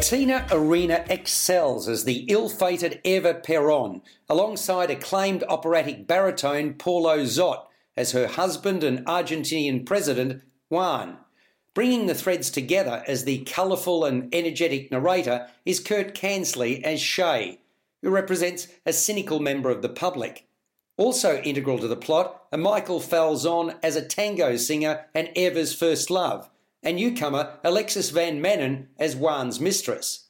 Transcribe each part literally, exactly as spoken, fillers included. Tina Arena excels as the ill-fated Eva Perón, alongside acclaimed operatic baritone Paulo Zott as her husband and Argentinian president, Juan. Bringing the threads together as the colourful and energetic narrator is Kurt Cansley as Shay, who represents a cynical member of the public. Also integral to the plot are Michael Falzon as a tango singer and Eva's first love, and newcomer Alexis Van Manen as Juan's mistress.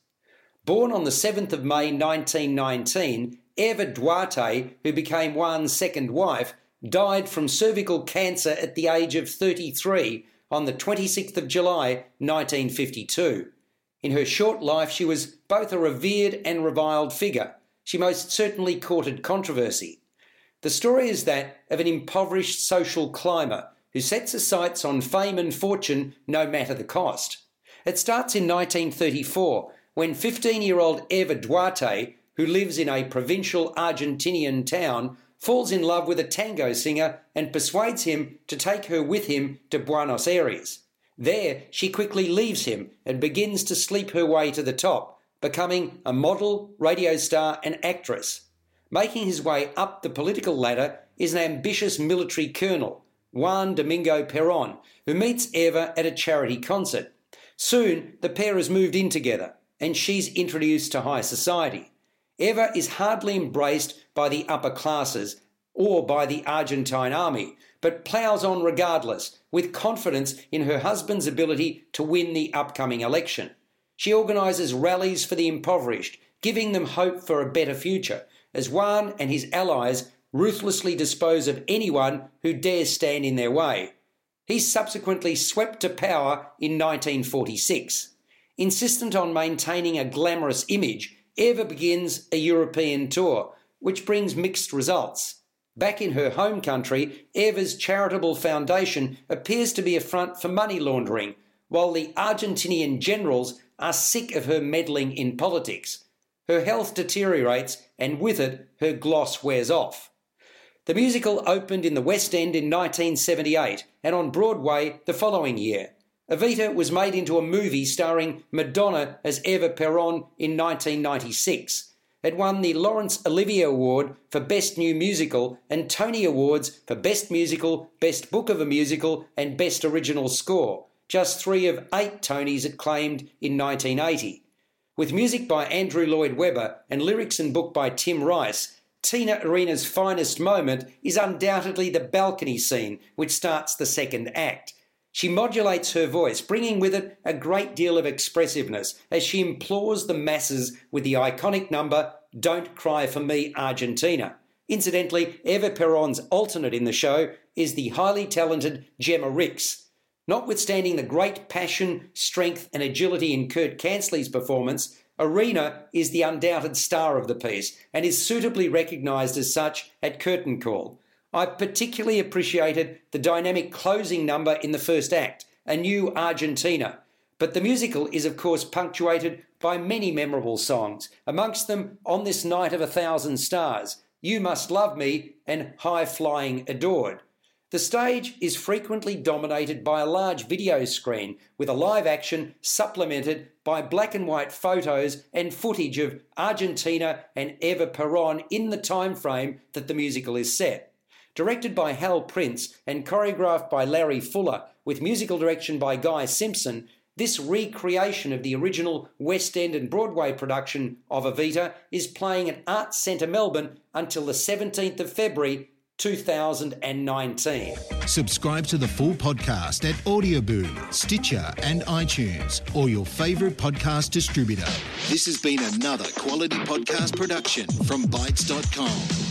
Born on the seventh of May nineteen nineteen, Eva Duarte, who became Juan's second wife, died from cervical cancer at the age of thirty-three on the twenty-sixth of July nineteen fifty-two. In her short life, she was both a revered and reviled figure. She most certainly courted controversy. The story is that of an impoverished social climber who sets his sights on fame and fortune no matter the cost. It starts in nineteen thirty-four when fifteen-year-old Eva Duarte, who lives in a provincial Argentinian town, falls in love with a tango singer and persuades him to take her with him to Buenos Aires. There, she quickly leaves him and begins to sleep her way to the top, becoming a model, radio star and actress. Making his way up the political ladder is an ambitious military colonel, Juan Domingo Perón, who meets Eva at a charity concert. Soon, the pair is moved in together and she's introduced to high society. Eva is hardly embraced by the upper classes or by the Argentine army, but ploughs on regardless, with confidence in her husband's ability to win the upcoming election. She organises rallies for the impoverished, giving them hope for a better future, as Juan and his allies ruthlessly dispose of anyone who dares stand in their way. He's subsequently swept to power in nineteen forty-six. Insistent on maintaining a glamorous image, Eva begins a European tour, which brings mixed results. Back in her home country, Eva's charitable foundation appears to be a front for money laundering, while the Argentinian generals are sick of her meddling in politics. Her health deteriorates, and with it, her gloss wears off. The musical opened in the West End in nineteen seventy-eight and on Broadway the following year. Evita was made into a movie starring Madonna as Eva Perón in nineteen ninety-six. It won the Laurence Olivier Award for Best New Musical and Tony Awards for Best Musical, Best Book of a Musical and Best Original Score, just three of eight Tonys it claimed in nineteen eighty. With music by Andrew Lloyd Webber and lyrics and book by Tim Rice, Tina Arena's finest moment is undoubtedly the balcony scene, which starts the second act. She modulates her voice, bringing with it a great deal of expressiveness as she implores the masses with the iconic number, "Don't Cry for Me, Argentina." Incidentally, Eva Perón's alternate in the show is the highly talented Gemma Rix. Notwithstanding the great passion, strength and agility in Kurt Cansley's performance, Arena is the undoubted star of the piece and is suitably recognised as such at curtain call. I particularly appreciated the dynamic closing number in the first act, A New Argentina. But the musical is, of course, punctuated by many memorable songs, amongst them On This Night of a Thousand Stars, You Must Love Me, and High Flying Adored. The stage is frequently dominated by a large video screen, with a live action supplemented by black and white photos and footage of Argentina and Eva Perón in the time frame that the musical is set. Directed by Hal Prince and choreographed by Larry Fuller, with musical direction by Guy Simpson, this recreation of the original West End and Broadway production of Evita is playing at Arts Centre Melbourne until the seventeenth of February two thousand nineteen. Subscribe to the full podcast at Audioboom, Stitcher and iTunes, or your favourite podcast distributor. This has been another quality podcast production from Bytes dot com.